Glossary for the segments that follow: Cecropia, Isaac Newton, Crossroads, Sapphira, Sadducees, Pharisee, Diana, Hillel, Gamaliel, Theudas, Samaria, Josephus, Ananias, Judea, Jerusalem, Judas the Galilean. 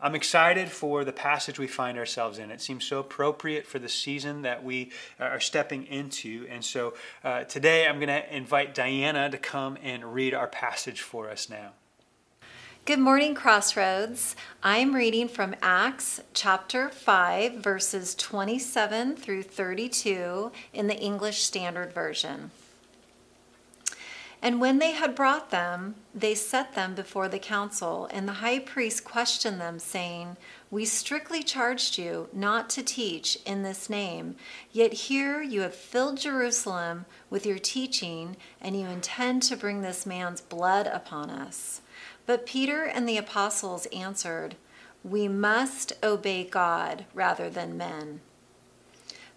I'm excited for the passage we find ourselves in. It seems so appropriate for the season that we are stepping into. And so today I'm going to invite Diana to come and read our passage for us now. Good morning, Crossroads. I'm reading from Acts chapter 5, verses 27 through 32 in the English Standard Version. And when they had brought them, they set them before the council, and the high priest questioned them, saying, "We strictly charged you not to teach in this name, yet here you have filled Jerusalem with your teaching, and you intend to bring this man's blood upon us." But Peter and the apostles answered, "We must obey God rather than men.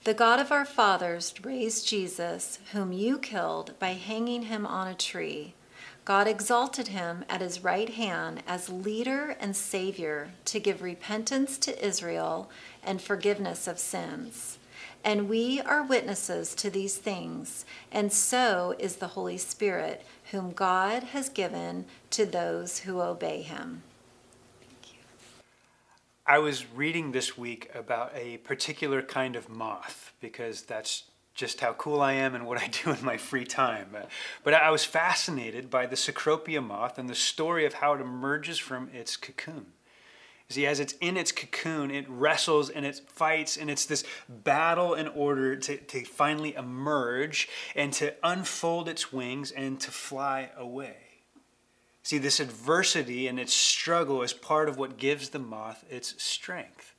The God of our fathers raised Jesus, whom you killed by hanging him on a tree. God exalted him at his right hand as leader and savior to give repentance to Israel and forgiveness of sins. And we are witnesses to these things, and so is the Holy Spirit, whom God has given to those who obey him." I was reading this week about a particular kind of moth, because that's just how cool I am and what I do in my free time. But I was fascinated by the Cecropia moth and the story of how it emerges from its cocoon. See, as it's in its cocoon, it wrestles and it fights, and it's this battle in order to finally emerge and to unfold its wings and to fly away. See, this adversity and its struggle is part of what gives the moth its strength.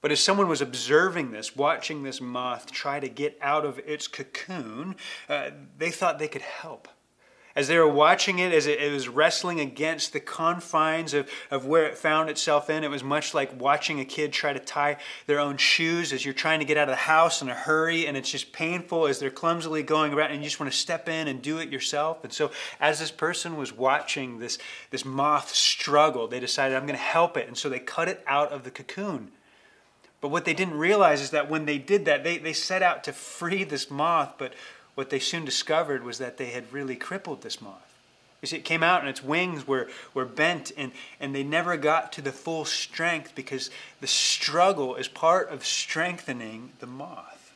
But if someone was observing this, watching this moth try to get out of its cocoon, they thought they could help. As they were watching it, as it was wrestling against the confines of where it found itself in, it was much like watching a kid try to tie their own shoes as you're trying to get out of the house in a hurry, and it's just painful as they're clumsily going around, and you just want to step in and do it yourself. And so as this person was watching this moth struggle, they decided, I'm going to help it. And so they cut it out of the cocoon. But what they didn't realize is that when they did that, they set out to free this moth, but what they soon discovered was that they had really crippled this moth. You see, it came out and its wings were bent, and they never got to the full strength, because the struggle is part of strengthening the moth.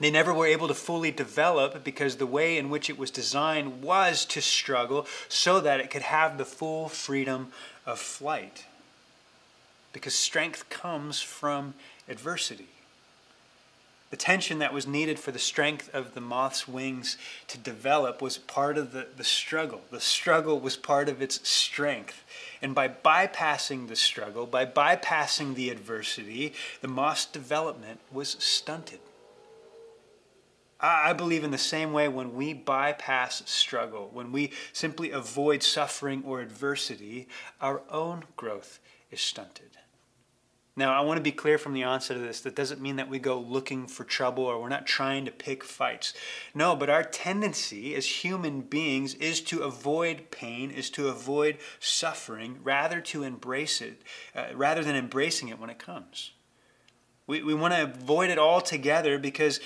They never were able to fully develop, because the way in which it was designed was to struggle so that it could have the full freedom of flight. Because strength comes from adversity. The tension that was needed for the strength of the moth's wings to develop was part of the struggle. The struggle was part of its strength. And by bypassing the struggle, by bypassing the adversity, the moth's development was stunted. I believe in the same way, when we bypass struggle, when we simply avoid suffering or adversity, our own growth is stunted. Now, I want to be clear from the onset of this, that doesn't mean that we go looking for trouble or we're not trying to pick fights. No, but our tendency as human beings is to avoid pain, is to avoid suffering, rather than embracing it when it comes. We want to avoid it altogether because,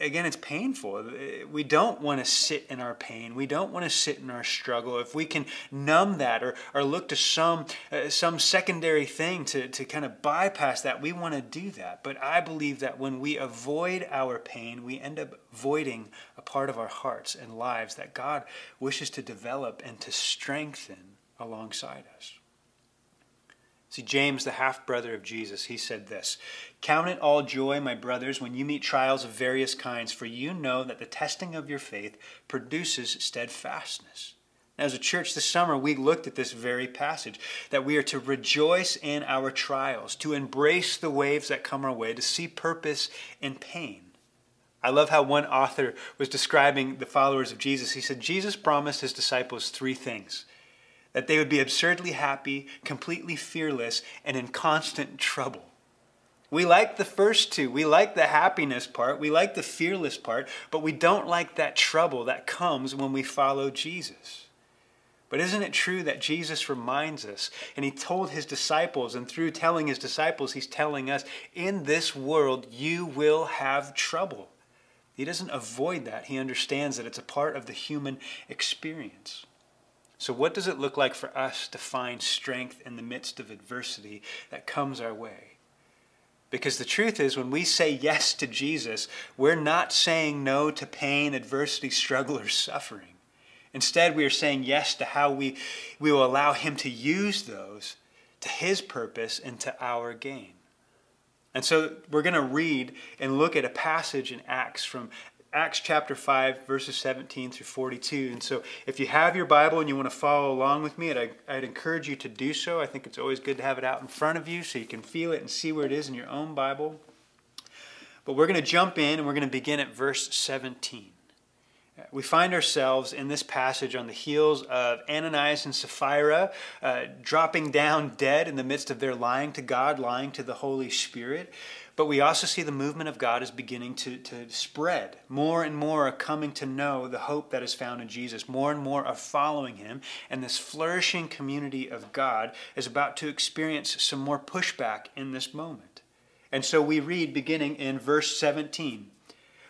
again, it's painful. We don't want to sit in our pain. We don't want to sit in our struggle. If we can numb that or look to some secondary thing to kind of bypass that, we want to do that. But I believe that when we avoid our pain, we end up voiding a part of our hearts and lives that God wishes to develop and to strengthen alongside us. See, James, the half-brother of Jesus, he said this, "Count it all joy, my brothers, when you meet trials of various kinds, for you know that the testing of your faith produces steadfastness." Now, as a church this summer, we looked at this very passage, that we are to rejoice in our trials, to embrace the waves that come our way, to see purpose in pain. I love how one author was describing the followers of Jesus. He said, Jesus promised his disciples three things: that they would be absurdly happy, completely fearless, and in constant trouble. We like the first two. We like the happiness part. We like the fearless part. But we don't like that trouble that comes when we follow Jesus. But isn't it true that Jesus reminds us, and he told his disciples, and through telling his disciples, he's telling us, in this world you will have trouble. He doesn't avoid that. He understands that it's a part of the human experience. So what does it look like for us to find strength in the midst of adversity that comes our way? Because the truth is, when we say yes to Jesus, we're not saying no to pain, adversity, struggle, or suffering. Instead, we are saying yes to how we will allow him to use those to his purpose and to our gain. And so we're going to read and look at a passage in Acts from Acts chapter 5, verses 17 through 42. And so if you have your Bible and you want to follow along with me, I'd encourage you to do so. I think it's always good to have it out in front of you so you can feel it and see where it is in your own Bible. But we're going to jump in and we're going to begin at verse 17. We find ourselves in this passage on the heels of Ananias and Sapphira dropping down dead in the midst of their lying to God, lying to the Holy Spirit. But we also see the movement of God is beginning to spread. More and more are coming to know the hope that is found in Jesus. More and more are following him. And this flourishing community of God is about to experience some more pushback in this moment. And so we read beginning in verse 17.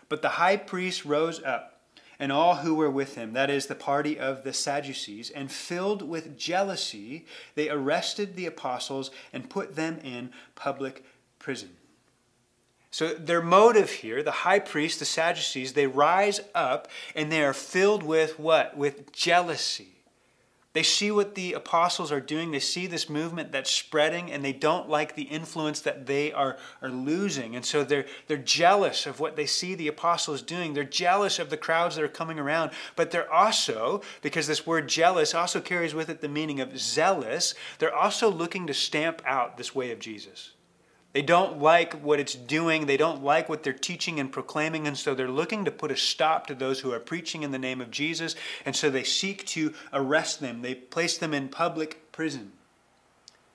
But the high priest rose up, and all who were with him, that is, the party of the Sadducees, and filled with jealousy, they arrested the apostles and put them in public prison. So their motive here, the high priest, the Sadducees, they rise up and they are filled with what? With jealousy. They see what the apostles are doing. They see this movement that's spreading, and they don't like the influence that they are losing. And so they're jealous of what they see the apostles doing. They're jealous of the crowds that are coming around. But they're also, because this word jealous also carries with it the meaning of zealous, they're also looking to stamp out this way of Jesus. They don't like what it's doing. They don't like what they're teaching and proclaiming. And so they're looking to put a stop to those who are preaching in the name of Jesus. And so they seek to arrest them. They place them in public prison.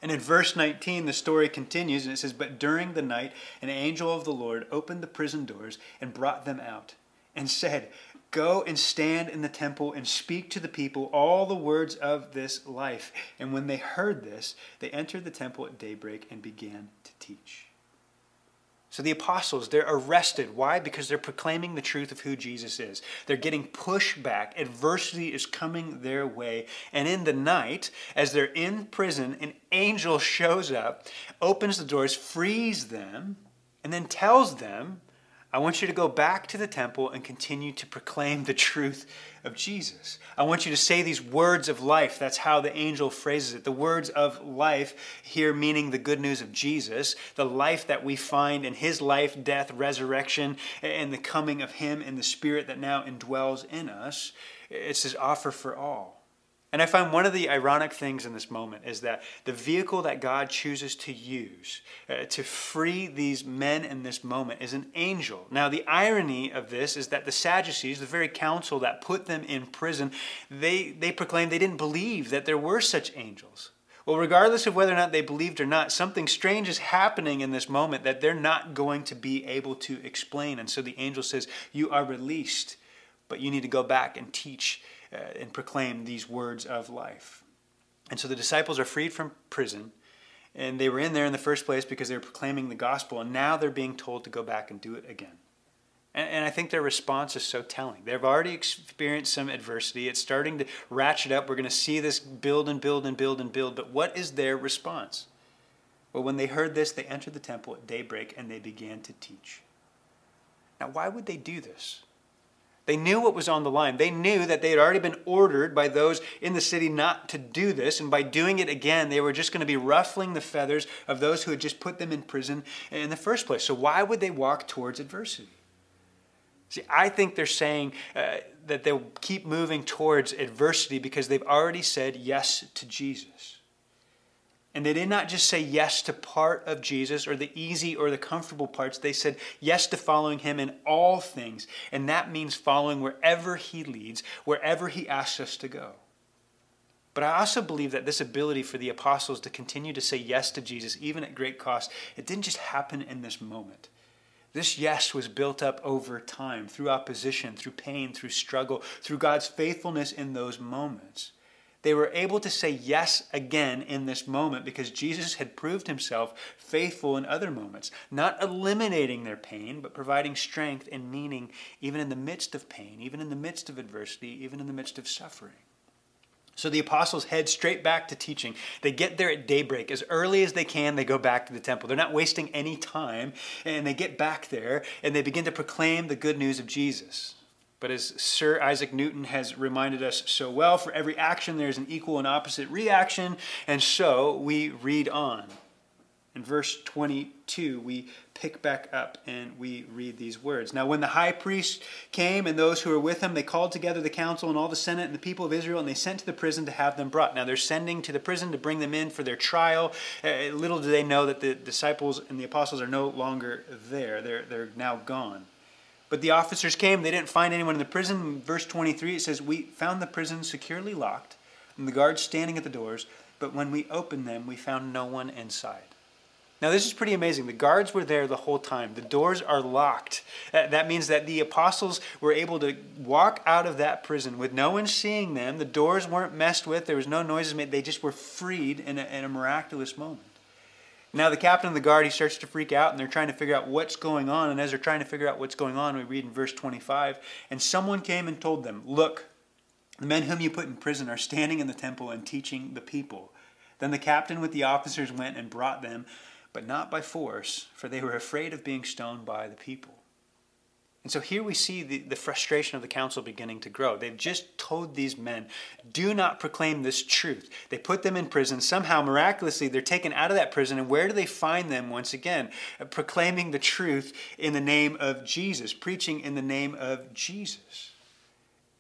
And in verse 19, the story continues. And it says, but during the night, an angel of the Lord opened the prison doors and brought them out and said, go and stand in the temple and speak to the people all the words of this life. And when they heard this, they entered the temple at daybreak and began to teach. So the apostles, they're arrested. Why? Because they're proclaiming the truth of who Jesus is. They're getting pushback. Adversity is coming their way. And in the night, as they're in prison, an angel shows up, opens the doors, frees them, and then tells them, I want you to go back to the temple and continue to proclaim the truth of Jesus. I want you to say these words of life. That's how the angel phrases it. The words of life here meaning the good news of Jesus, the life that we find in his life, death, resurrection, and the coming of him and the Spirit that now indwells in us. It's his offer for all. And I find one of the ironic things in this moment is that the vehicle that God chooses to use to free these men in this moment is an angel. Now, the irony of this is that the Sadducees, the very council that put them in prison, they proclaimed they didn't believe that there were such angels. Well, regardless of whether or not they believed or not, something strange is happening in this moment that they're not going to be able to explain. And so the angel says, you are released, but you need to go back and teach and proclaim these words of life. And so the disciples are freed from prison, and they were in there in the first place because they were proclaiming the gospel, and now they're being told to go back and do it again. And I think their response is so telling. They've already experienced some adversity. It's starting to ratchet up. We're going to see this build and build and build and build, but what is their response? Well, when they heard this, they entered the temple at daybreak, and they began to teach. Now, why would they do this? They knew what was on the line. They knew that they had already been ordered by those in the city not to do this. And by doing it again, they were just going to be ruffling the feathers of those who had just put them in prison in the first place. So why would they walk towards adversity? See, I think they're saying that they'll keep moving towards adversity because they've already said yes to Jesus. And they did not just say yes to part of Jesus or the easy or the comfortable parts. They said yes to following him in all things. And that means following wherever he leads, wherever he asks us to go. But I also believe that this ability for the apostles to continue to say yes to Jesus, even at great cost, it didn't just happen in this moment. This yes was built up over time, through opposition, through pain, through struggle, through God's faithfulness in those moments. They were able to say yes again in this moment because Jesus had proved himself faithful in other moments, not eliminating their pain, but providing strength and meaning even in the midst of pain, even in the midst of adversity, even in the midst of suffering. So the apostles head straight back to teaching. They get there at daybreak. As early as they can, they go back to the temple. They're not wasting any time, and they get back there, and they begin to proclaim the good news of Jesus. But as Sir Isaac Newton has reminded us so well, for every action there's an equal and opposite reaction, and so we read on. In verse 22, we pick back up and we read these words. "Now when the high priest came and those who were with him, they called together the council and all the senate and the people of Israel, and they sent to the prison to have them brought." Now they're sending to the prison to bring them in for their trial. Little do they know that the disciples and the apostles are no longer there. They're now gone. "But the officers came. They didn't find anyone in the prison." In verse 23, it says, "We found the prison securely locked and the guards standing at the doors. But when we opened them, we found no one inside." Now this is pretty amazing. The guards were there the whole time. The doors are locked. That means that the apostles were able to walk out of that prison with no one seeing them. The doors weren't messed with. There was no noises made. They just were freed in a miraculous moment. Now the captain of the guard, he starts to freak out, and they're trying to figure out what's going on. And as they're trying to figure out what's going on, we read in verse 25, "And someone came and told them, 'Look, the men whom you put in prison are standing in the temple and teaching the people.' Then the captain with the officers went and brought them, but not by force, for they were afraid of being stoned by the people." And so here we see the frustration of the council beginning to grow. They've just told these men, do not proclaim this truth. They put them in prison. Somehow, miraculously, they're taken out of that prison. And where do they find them once again? Proclaiming the truth in the name of Jesus, preaching in the name of Jesus.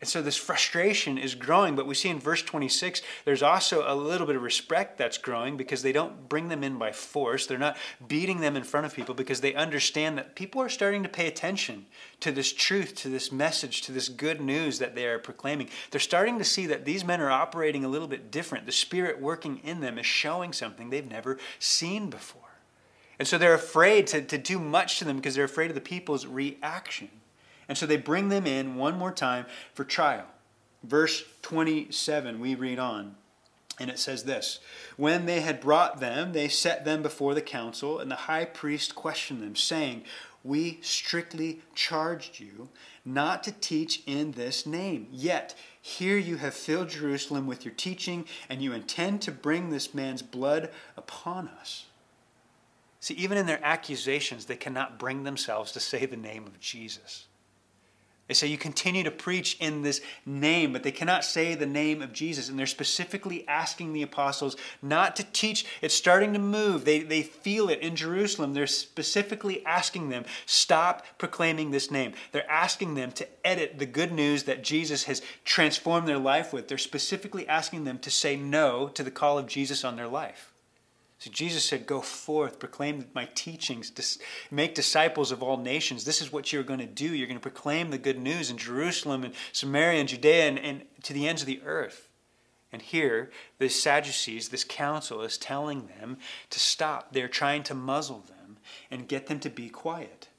And so this frustration is growing, but we see in verse 26, there's also a little bit of respect that's growing because they don't bring them in by force. They're not beating them in front of people because they understand that people are starting to pay attention to this truth, to this message, to this good news that they are proclaiming. They're starting to see that these men are operating a little bit different. The Spirit working in them is showing something they've never seen before. And so they're afraid to do much to them because they're afraid of the people's reaction. And so they bring them in one more time for trial. Verse 27, we read on, and it says this, "When they had brought them, they set them before the council, and the high priest questioned them, saying, 'We strictly charged you not to teach in this name. Yet here you have filled Jerusalem with your teaching, and you intend to bring this man's blood upon us.'" See, even in their accusations, they cannot bring themselves to say the name of Jesus. They say, you continue to preach in this name, but they cannot say the name of Jesus. And they're specifically asking the apostles not to teach. It's starting to move. They feel it in Jerusalem. They're specifically asking them, stop proclaiming this name. They're asking them to edit the good news that Jesus has transformed their life with. They're specifically asking them to say no to the call of Jesus on their life. So Jesus said, go forth, proclaim my teachings, make disciples of all nations. This is what you're going to do. You're going to proclaim the good news in Jerusalem and Samaria and Judea and to the ends of the earth. And here, the Sadducees, this council is telling them to stop. They're trying to muzzle them and get them to be quiet.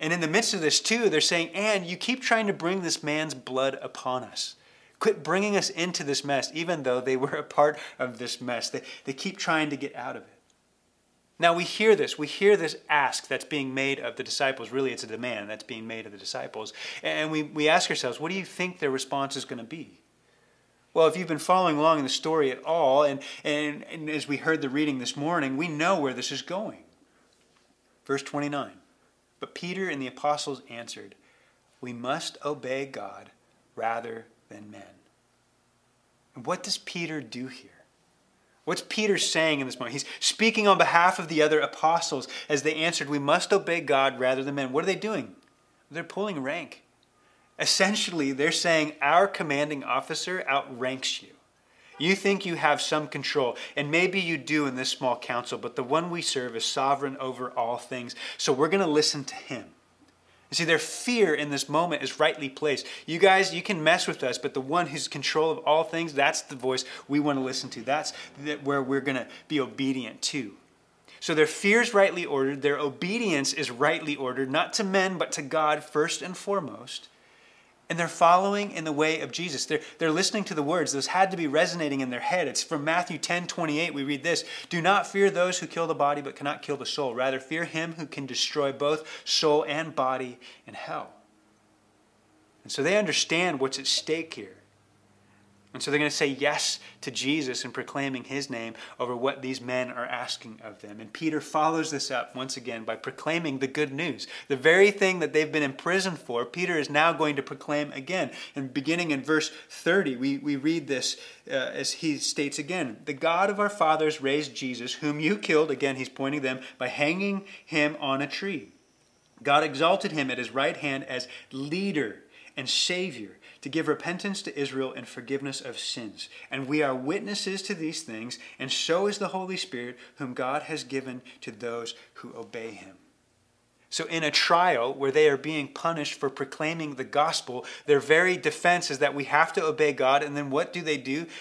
And in the midst of this too, they're saying, and you keep trying to bring this man's blood upon us. Quit bringing us into this mess, even though they were a part of this mess. They keep trying to get out of it. Now we hear this. We hear this ask that's being made of the disciples. Really, it's a demand that's being made of the disciples. And we ask ourselves, what do you think their response is going to be? Well, if you've been following along in the story at all, and as we heard the reading this morning, we know where this is going. Verse 29, "But Peter and the apostles answered, 'We must obey God rather than men.'" And what does Peter do here? What's Peter saying in this moment? He's speaking on behalf of the other apostles as they answered, we must obey God rather than men. What are they doing? They're pulling rank. Essentially, they're saying our commanding officer outranks you. You think you have some control, and maybe you do in this small council, but the one we serve is sovereign over all things, so we're going to listen to him. You see, their fear in this moment is rightly placed. You guys, you can mess with us, but the one who's in control of all things, that's the voice we want to listen to. That's where we're going to be obedient to. So their fear is rightly ordered. Their obedience is rightly ordered, not to men, but to God first and foremost. And they're following in the way of Jesus. They're listening to the words. Those had to be resonating in their head. It's from Matthew 10:28. We read this, "Do not fear those who kill the body but cannot kill the soul. Rather fear him who can destroy both soul and body in hell." And so they understand what's at stake here. And so they're going to say yes to Jesus and proclaiming his name over what these men are asking of them. And Peter follows this up once again by proclaiming the good news. The very thing that they've been imprisoned for, Peter is now going to proclaim again. And beginning in verse 30, we read this as he states again, "The God of our fathers raised Jesus, whom you killed," again he's pointing them, "by hanging him on a tree. God exalted him at his right hand as leader and savior, to give repentance to Israel and forgiveness of sins. And we are witnesses to these things, and so is the Holy Spirit, whom God has given to those who obey him." So in a trial where they are being punished for proclaiming the gospel, their very defense is that we have to obey God. And then what do?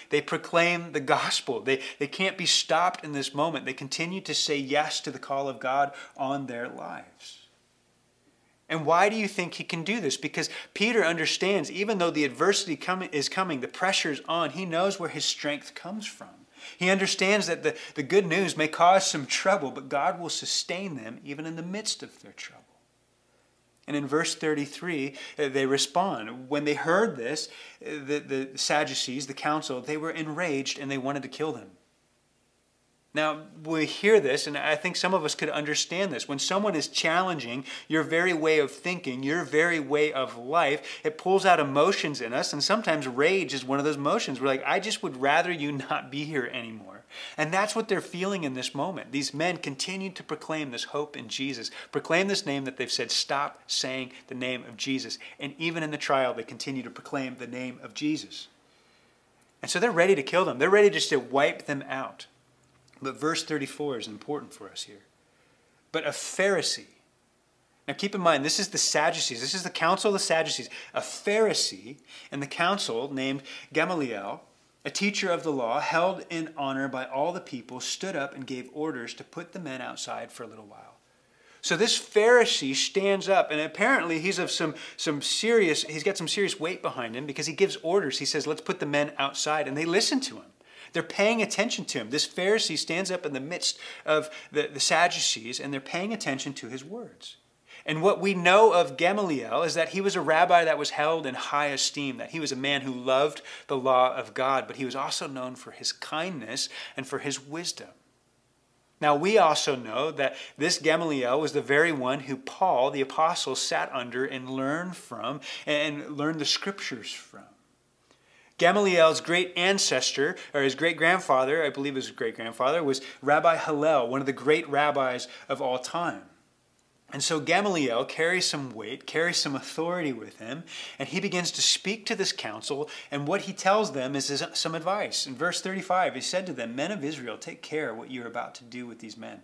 They proclaim the gospel. They can't be stopped in this moment. They continue to say yes to the call of God on their lives. And why do you think he can do this? Because Peter understands, even though the adversity is coming, the pressure's on, he knows where his strength comes from. He understands that the good news may cause some trouble, but God will sustain them even in the midst of their trouble. And in verse 33, they respond. When they heard this, the Sadducees, the council, they were enraged and they wanted to kill them. Now, we hear this, and I think some of us could understand this. When someone is challenging your very way of thinking, your very way of life, it pulls out emotions in us, and sometimes rage is one of those emotions. We're like, I just would rather you not be here anymore. And that's what they're feeling in this moment. These men continue to proclaim this hope in Jesus, proclaim this name that they've said, stop saying the name of Jesus. And even in the trial, they continue to proclaim the name of Jesus. And so they're ready to kill them. They're ready just to wipe them out. But verse 34 is important for us here. But a Pharisee, now keep in mind, this is the Sadducees, this is the council of the Sadducees. A Pharisee in the council named Gamaliel, a teacher of the law, held in honor by all the people, stood up and gave orders to put the men outside for a little while. So this Pharisee stands up, and apparently he's of he's got some serious weight behind him, because he gives orders. He says, let's put the men outside, and they listen to him. They're paying attention to him. This Pharisee stands up in the midst of the Sadducees, and they're paying attention to his words. And what we know of Gamaliel is that he was a rabbi that was held in high esteem, that he was a man who loved the law of God, but he was also known for his kindness and for his wisdom. Now, we also know that this Gamaliel was the very one who Paul, the apostle, sat under and learned from, and learned the scriptures from. Gamaliel's great ancestor, or his great-grandfather, I believe his great-grandfather, was Rabbi Hillel, one of the great rabbis of all time. And so Gamaliel carries some weight, carries some authority with him, and he begins to speak to this council, and what he tells them is some advice. In verse 35, he said to them, "Men of Israel, take care what you are about to do with these men.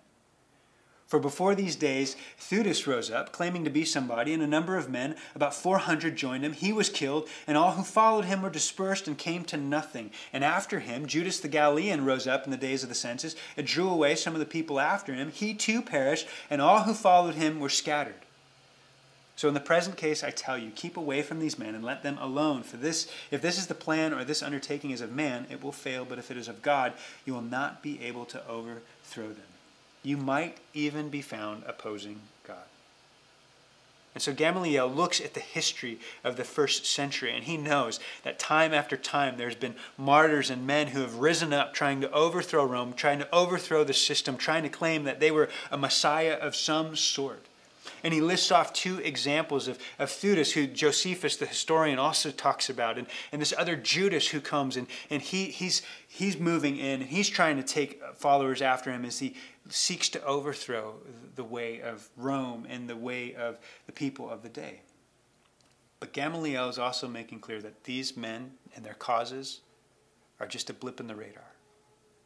For before these days, Theudas rose up, claiming to be somebody, and a number of men, about 400, joined him. He was killed, and all who followed him were dispersed and came to nothing. And after him, Judas the Galilean rose up in the days of the census, and drew away some of the people after him. He too perished, and all who followed him were scattered. So in the present case, I tell you, keep away from these men and let them alone. For this, if this is the plan or this undertaking is of man, it will fail. But if it is of God, you will not be able to overthrow them. You might even be found opposing God." And so Gamaliel looks at the history of the first century, and he knows that time after time there's been martyrs and men who have risen up trying to overthrow Rome, trying to overthrow the system, trying to claim that they were a Messiah of some sort. And he lists off two examples of Theudas, who Josephus, the historian, also talks about, and this other Judas who comes, and he's moving in, and he's trying to take followers after him as he seeks to overthrow the way of Rome and the way of the people of the day. But Gamaliel is also making clear that these men and their causes are just a blip in the radar.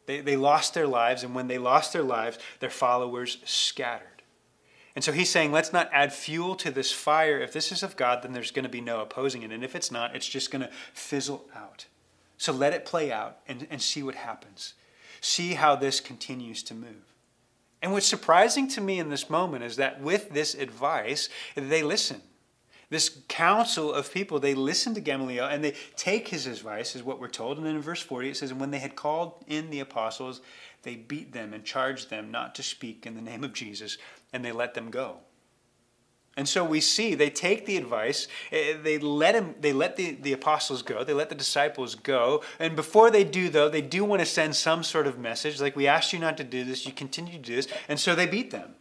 They lost their lives, and when they lost their lives, their followers scattered. And so he's saying, let's not add fuel to this fire. If this is of God, then there's going to be no opposing it. And if it's not, it's just going to fizzle out. So let it play out and see what happens. See how this continues to move. And what's surprising to me in this moment is that with this advice, they listen. This council of people, they listen to Gamaliel and they take his advice, is what we're told. And then in verse 40, it says, "And when they had called in the apostles, they beat them and charged them not to speak in the name of Jesus, and they let them go." And so we see they take the advice, they let the apostles go, they let the disciples go, and before they do, though, they do want to send some sort of message, like, we asked you not to do this, you continue to do this, and so they beat them.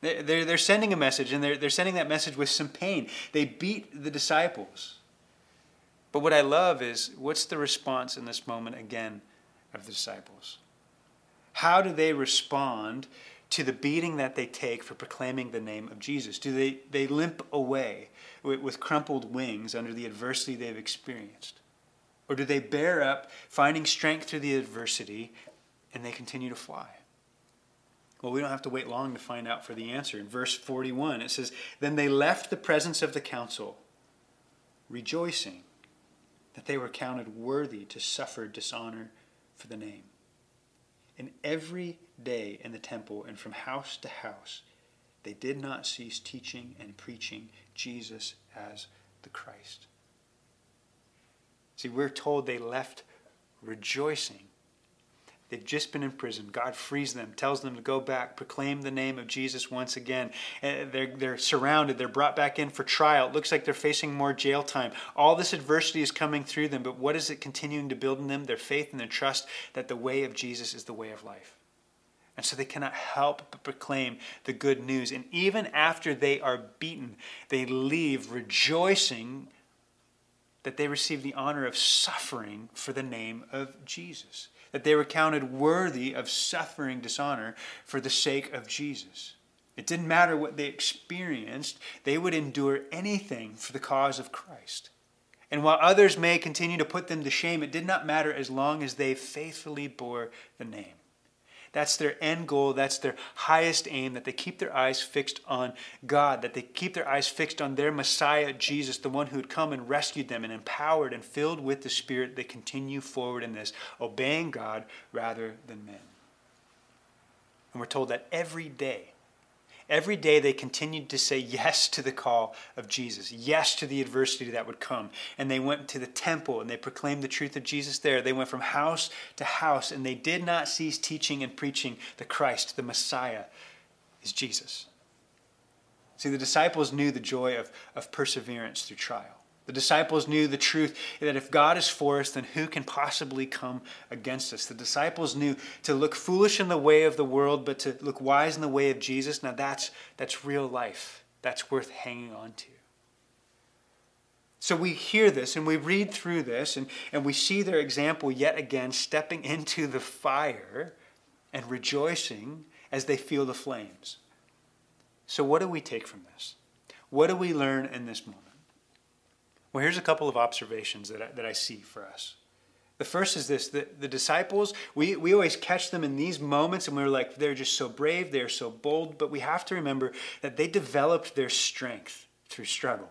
They're sending a message, and they're sending that message with some pain. They beat the disciples. But what I love is, what's the response in this moment, again, of the disciples? How do they respond to the beating that they take for proclaiming the name of Jesus? Do they limp away with crumpled wings under the adversity they've experienced? Or do they bear up, finding strength through the adversity, and they continue to fly? Well, we don't have to wait long to find out for the answer. In verse 41, it says, "Then they left the presence of the council, rejoicing that they were counted worthy to suffer dishonor for the name." And every day in the temple and from house to house, they did not cease teaching and preaching Jesus as the Christ. See, we're told they left rejoicing. They've just been in prison. God frees them, tells them to go back, proclaim the name of Jesus once again. They're surrounded. They're brought back in for trial. It looks like they're facing more jail time. All this adversity is coming through them, but what is it continuing to build in them? Their faith and their trust that the way of Jesus is the way of life. And so they cannot help but proclaim the good news. And even after they are beaten, they leave rejoicing that they receive the honor of suffering for the name of Jesus, that they were counted worthy of suffering dishonor for the sake of Jesus. It didn't matter what they experienced, they would endure anything for the cause of Christ. And while others may continue to put them to shame, it did not matter as long as they faithfully bore the name. That's their end goal, that's their highest aim, that they keep their eyes fixed on God, that they keep their eyes fixed on their Messiah, Jesus, the one who had come and rescued them and empowered and filled with the Spirit. They continue forward in this, obeying God rather than men. And we're told that every day they continued to say yes to the call of Jesus, yes to the adversity that would come. And they went to the temple and they proclaimed the truth of Jesus there. They went from house to house and they did not cease teaching and preaching the Christ, the Messiah, is Jesus. See, the disciples knew the joy of perseverance through trial. The disciples knew the truth that if God is for us, then who can possibly come against us? The disciples knew to look foolish in the way of the world, but to look wise in the way of Jesus. Now that's real life. That's worth hanging on to. So we hear this and we read through this and we see their example yet again, stepping into the fire and rejoicing as they feel the flames. So what do we take from this? What do we learn in this moment? Well, here's a couple of observations that I see for us. The first is this, that the disciples, we always catch them in these moments and we're like, they're just so brave, they're so bold, but we have to remember that they developed their strength through struggle.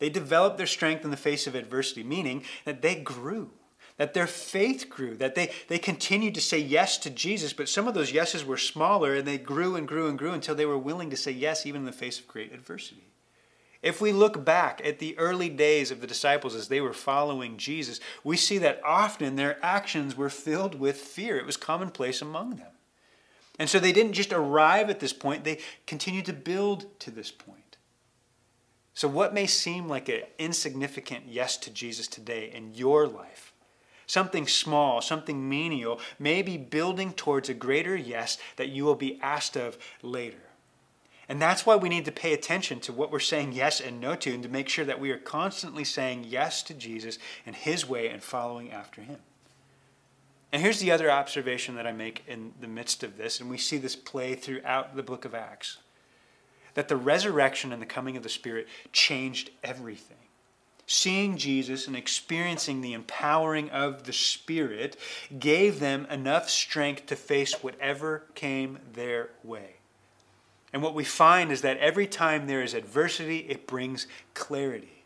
They developed their strength in the face of adversity, meaning that they grew, that their faith grew, that they continued to say yes to Jesus, but some of those yeses were smaller and they grew and grew and grew until they were willing to say yes even in the face of great adversity. If we look back at the early days of the disciples as they were following Jesus, we see that often their actions were filled with fear. It was commonplace among them. And so they didn't just arrive at this point, they continued to build to this point. So what may seem like an insignificant yes to Jesus today in your life, something small, something menial, may be building towards a greater yes that you will be asked of later. And that's why we need to pay attention to what we're saying yes and no to, and to make sure that we are constantly saying yes to Jesus and his way and following after him. And here's the other observation that I make in the midst of this, and we see this play throughout the book of Acts, that the resurrection and the coming of the Spirit changed everything. Seeing Jesus and experiencing the empowering of the Spirit gave them enough strength to face whatever came their way. And what we find is that every time there is adversity, it brings clarity.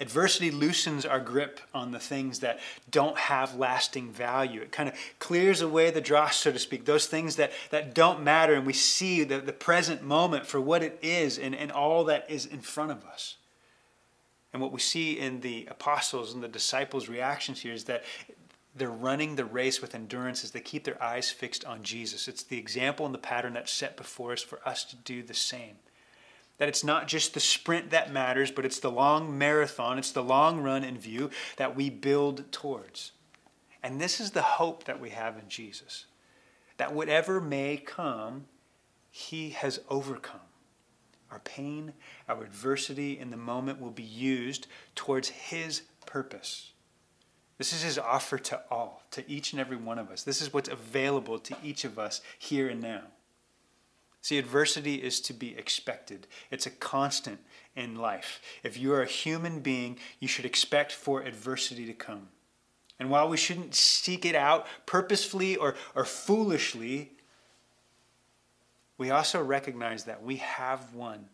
Adversity loosens our grip on the things that don't have lasting value. It kind of clears away the dross, so to speak, those things that don't matter, and we see the present moment for what it is and all that is in front of us. And what we see in the apostles and the disciples' reactions here is that they're running the race with endurance as they keep their eyes fixed on Jesus. It's the example and the pattern that's set before us for us to do the same. That it's not just the sprint that matters, but it's the long marathon, it's the long run in view that we build towards. And this is the hope that we have in Jesus. That whatever may come, he has overcome. Our pain, our adversity in the moment will be used towards his purpose. This is his offer to all, to each and every one of us. This is what's available to each of us here and now. See, adversity is to be expected. It's a constant in life. If you are a human being, you should expect for adversity to come. And while we shouldn't seek it out purposefully or foolishly, we also recognize that we have one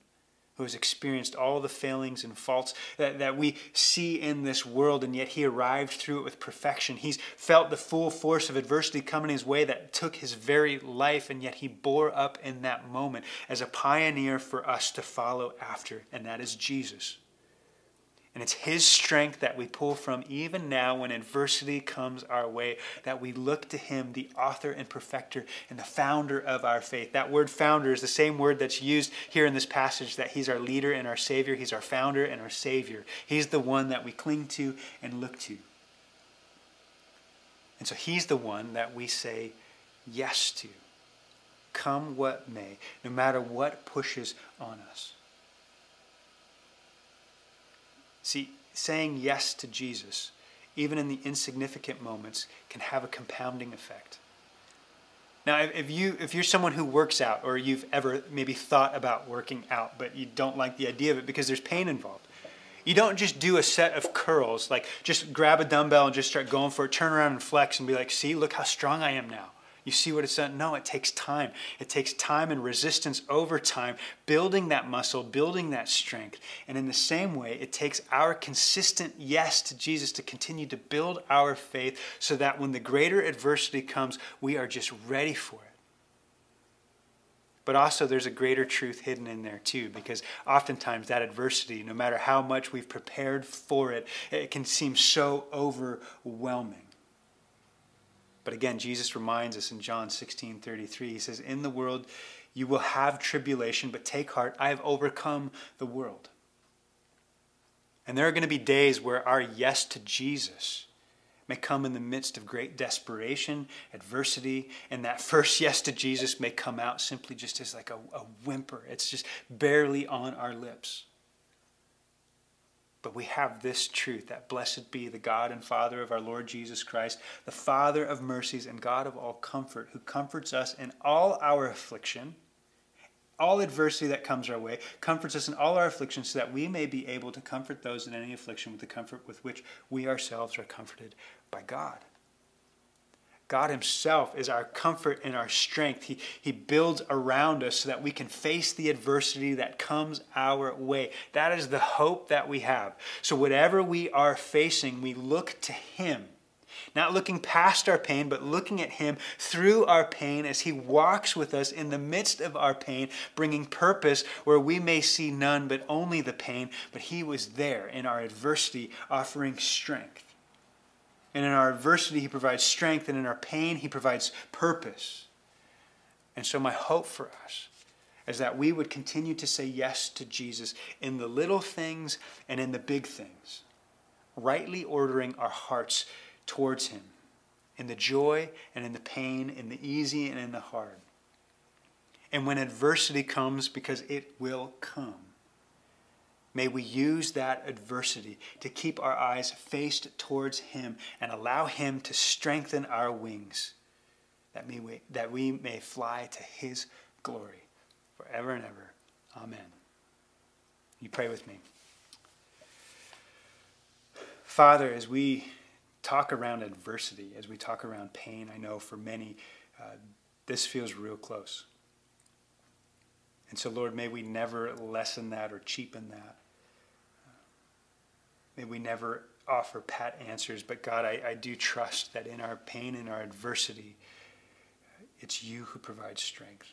who has experienced all the failings and faults that we see in this world, and yet he arrived through it with perfection. He's felt the full force of adversity coming his way that took his very life, and yet he bore up in that moment as a pioneer for us to follow after, and that is Jesus. And it's his strength that we pull from even now when adversity comes our way, that we look to him, the author and perfecter and the founder of our faith. That word founder is the same word that's used here in this passage, that he's our leader and our savior. He's our founder and our savior. He's the one that we cling to and look to. And so he's the one that we say yes to, come what may, no matter what pushes on us. See, saying yes to Jesus, even in the insignificant moments, can have a compounding effect. Now, if you're someone who works out, or you've ever maybe thought about working out, but you don't like the idea of it because there's pain involved, you don't just do a set of curls, like just grab a dumbbell and just start going for it, turn around and flex and be like, see, look how strong I am now. You see what it's done? No, it takes time. It takes time and resistance over time, building that muscle, building that strength. And in the same way, it takes our consistent yes to Jesus to continue to build our faith so that when the greater adversity comes, we are just ready for it. But also there's a greater truth hidden in there too, because oftentimes that adversity, no matter how much we've prepared for it, it can seem so overwhelming. But again, Jesus reminds us in John 16:33, he says, in the world you will have tribulation, but take heart, I have overcome the world. And there are going to be days where our yes to Jesus may come in the midst of great desperation, adversity, and that first yes to Jesus may come out simply just as like a whimper. It's just barely on our lips. But we have this truth, that blessed be the God and Father of our Lord Jesus Christ, the Father of mercies and God of all comfort, who comforts us in all our affliction, all adversity that comes our way, comforts us in all our affliction so that we may be able to comfort those in any affliction with the comfort with which we ourselves are comforted by God. God himself is our comfort and our strength. He builds around us so that we can face the adversity that comes our way. That is the hope that we have. So whatever we are facing, we look to him. Not looking past our pain, but looking at him through our pain as he walks with us in the midst of our pain, bringing purpose where we may see none but only the pain. But he was there in our adversity, offering strength. And in our adversity, he provides strength. And in our pain, he provides purpose. And so my hope for us is that we would continue to say yes to Jesus in the little things and in the big things, rightly ordering our hearts towards him, in the joy and in the pain, in the easy and in the hard. And when adversity comes, because it will come, may we use that adversity to keep our eyes faced towards him and allow him to strengthen our wings, that we may fly to his glory forever and ever. Amen. You pray with me. Father, as we talk around adversity, as we talk around pain, I know for many this feels real close. And so, Lord, may we never lessen that or cheapen that. May we never offer pat answers. But, God, I do trust that in our pain and our adversity, it's you who provides strength.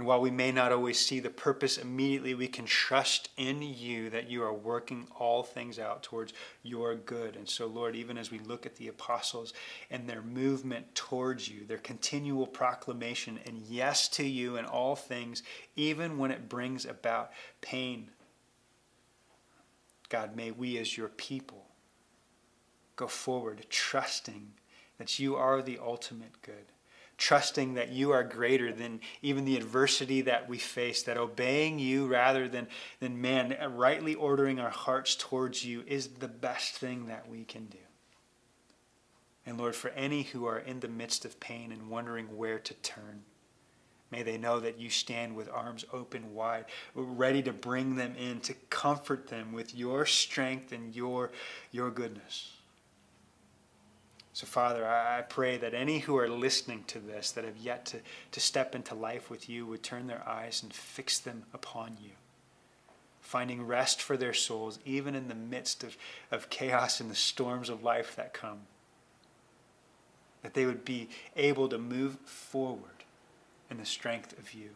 And while we may not always see the purpose immediately, we can trust in you that you are working all things out towards your good. And so, Lord, even as we look at the apostles and their movement towards you, their continual proclamation and yes to you in all things, even when it brings about pain, God, may we as your people go forward trusting that you are the ultimate good, trusting that you are greater than even the adversity that we face, that obeying you rather than man, rightly ordering our hearts towards you is the best thing that we can do. And Lord, for any who are in the midst of pain and wondering where to turn, may they know that you stand with arms open wide, ready to bring them in, to comfort them with your strength and your goodness. So Father, I pray that any who are listening to this that have yet to step into life with you would turn their eyes and fix them upon you, finding rest for their souls even in the midst of chaos and the storms of life that come. That they would be able to move forward in the strength of you.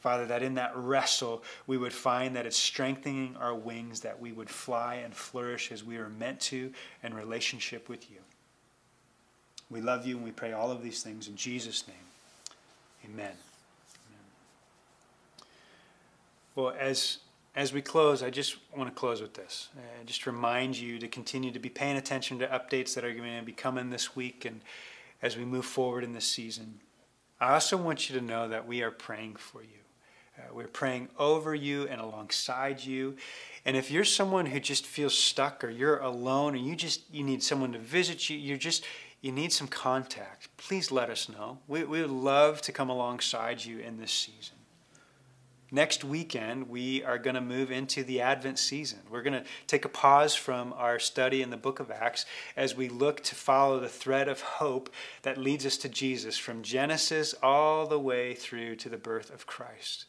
Father, that in that wrestle we would find that it's strengthening our wings, that we would fly and flourish as we are meant to in relationship with you. We love you and we pray all of these things in Jesus' name. Amen. Well, as we close, I just want to close with this. Just remind you to continue to be paying attention to updates that are going to be coming this week and as we move forward in this season. I also want you to know that we are praying for you. We're praying over you and alongside you. And if you're someone who just feels stuck or you're alone or you need someone to visit you, you need some contact, please let us know. We would love to come alongside you in this season. Next weekend, we are going to move into the Advent season. We're going to take a pause from our study in the book of Acts as we look to follow the thread of hope that leads us to Jesus from Genesis all the way through to the birth of Christ.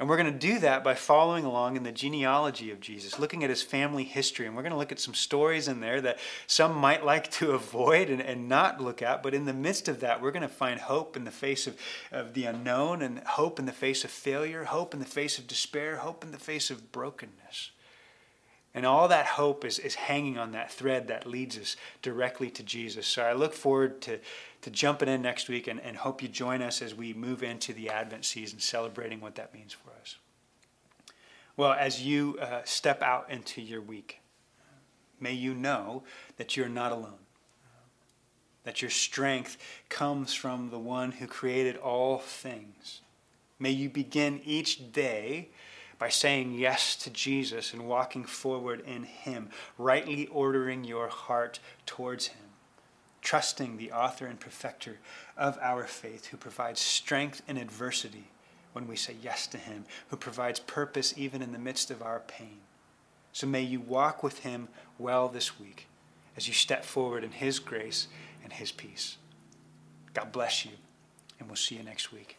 And we're going to do that by following along in the genealogy of Jesus, looking at his family history. And we're going to look at some stories in there that some might like to avoid and not look at. But in the midst of that, we're going to find hope in the face of the unknown, and hope in the face of failure, hope in the face of despair, hope in the face of brokenness. And all that hope is hanging on that thread that leads us directly to Jesus. So I look forward to jumping in next week and hope you join us as we move into the Advent season, celebrating what that means for us. Well, as you step out into your week, may you know that you're not alone, that your strength comes from the one who created all things. May you begin each day by saying yes to Jesus and walking forward in him, rightly ordering your heart towards him, trusting the author and perfecter of our faith, who provides strength in adversity when we say yes to him, who provides purpose even in the midst of our pain. So may you walk with him well this week as you step forward in his grace and his peace. God bless you, and we'll see you next week.